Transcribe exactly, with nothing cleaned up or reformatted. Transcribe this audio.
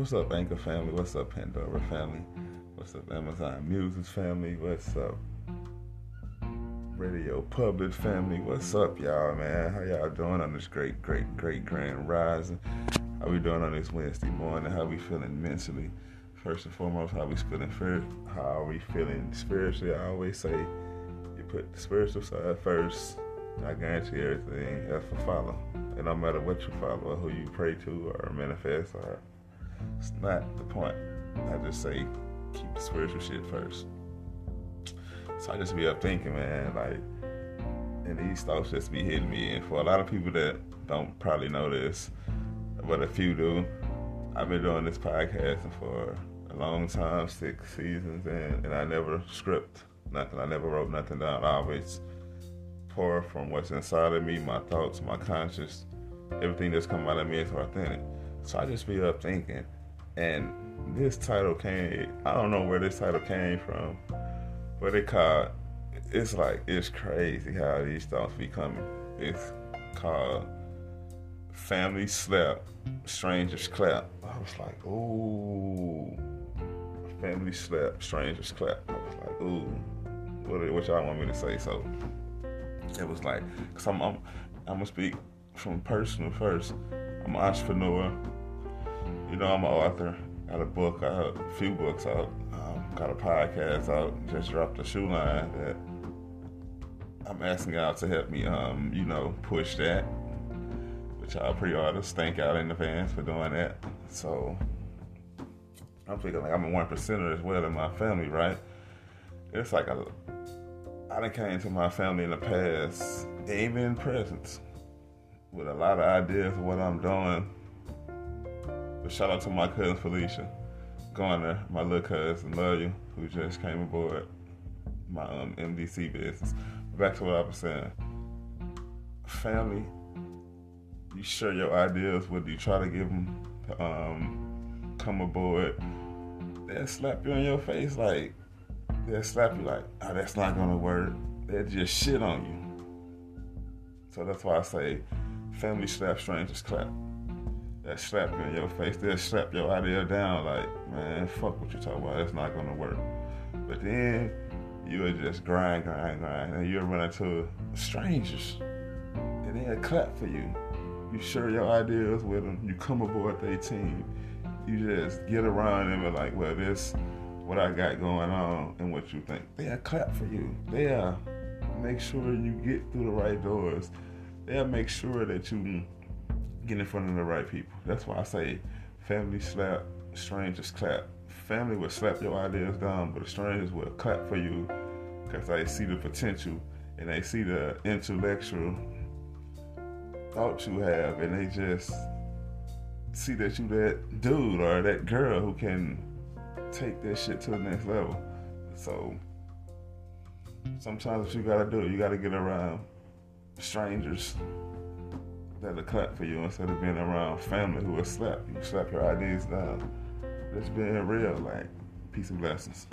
What's up, Anchor family? What's up, Pandora family? What's up, Amazon Music family? What's up, Radio Public family? What's up, y'all, man? How y'all doing on this great, great, great grand rising? How we doing on this Wednesday morning? How we feeling mentally? First and foremost, how we feeling first? How are we feeling spiritually? I always say, you put the spiritual side first, I guarantee everything else will follow. And no matter what you follow, or who you pray to, or manifest, or it's not the point. I just say, keep the spiritual shit first. So I just be up thinking, man, like, and these thoughts just be hitting me. And for a lot of people that don't probably know this, but a few do, I've been doing this podcasting for a long time, six seasons, and, and I never script nothing. I never wrote nothing down. I always pour from what's inside of me, my thoughts, my conscience, everything that's coming out of me is authentic. So I just be up thinking. And this title came, I don't know where this title came from, but it called, it's like, it's crazy how these thoughts be coming. It's called Family Slept, Strangers Clap. I was like, ooh. Family Slept, Strangers Clap. I was like, ooh. What, what y'all want me to say? So it was like, because I'm, I'm, I'm going to speak from personal first. I'm an entrepreneur. You know, I'm an author. Got a book out, a few books out. Um, got a podcast out. Just dropped a shoe line that I'm asking y'all to help me, um, you know, push that. Which y'all pre-orders, thank y'all in advance for doing that. So I'm thinking like I'm a one percenter as well in my family, right? It's like a, I done came to my family in the past, even presence, with a lot of ideas of what I'm doing. But shout out to my cousin Felicia, going there, my little cousin, love you, who just came aboard my um, M D C business. Back to what I was saying. Family, you share your ideas, whether you try to give them to um, come aboard, they'll slap you in your face, like, they'll slap you like, oh, that's not gonna work. They'll just shit on you. So that's why I say, family slap, strangers clap. They'll slap you in your face. They'll slap your idea down like, man, fuck what you're talking about. That's not going to work. But then you'll just grind, grind, grind. And you'll run into strangers. And they'll clap for you. You share your ideas with them. You come aboard their team. You just get around them and like, well, this what I got going on and what you think. They'll clap for you. They'll make sure you get through the right doors. They'll make sure that you get in front of the right people. That's why I say family slap, strangers clap. Family will slap your ideas down, but the strangers will clap for you because they see the potential and they see the intellectual thought you have, and they just see that you that dude or that girl who can take that shit to the next level. So sometimes what you gotta do, you gotta get around strangers that'll clap for you instead of being around family who will slap you, slap your ideas down. Just being real, like, peace and blessings.